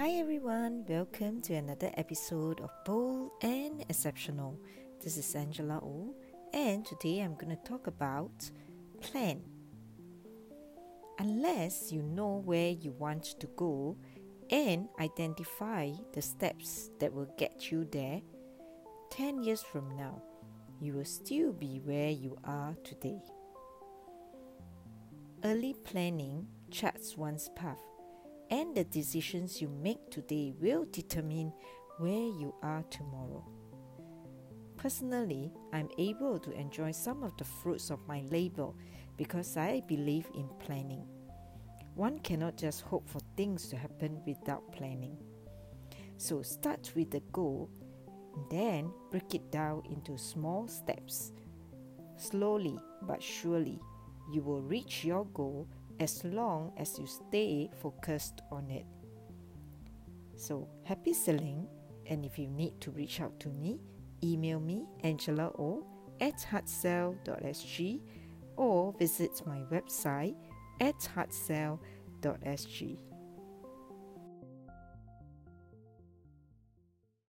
Hi everyone, welcome to another episode of Bold and Exceptional. This is Angela Oh, and today I'm going to talk about plan. Unless you know where you want to go and identify the steps that will get you there, 10 years from now, you will still be where you are today. Early planning charts one's path, and the decisions you make today will determine where you are tomorrow. Personally, I'm able to enjoy some of the fruits of my labor because I believe in planning. One cannot just hope for things to happen without planning. So start with the goal, then break it down into small steps. Slowly but surely, you will reach your goal as long as you stay focused on it. So, happy selling, and if you need to reach out to me, email me angelaO@hartsell.sg or visit my website at hartsell.sg.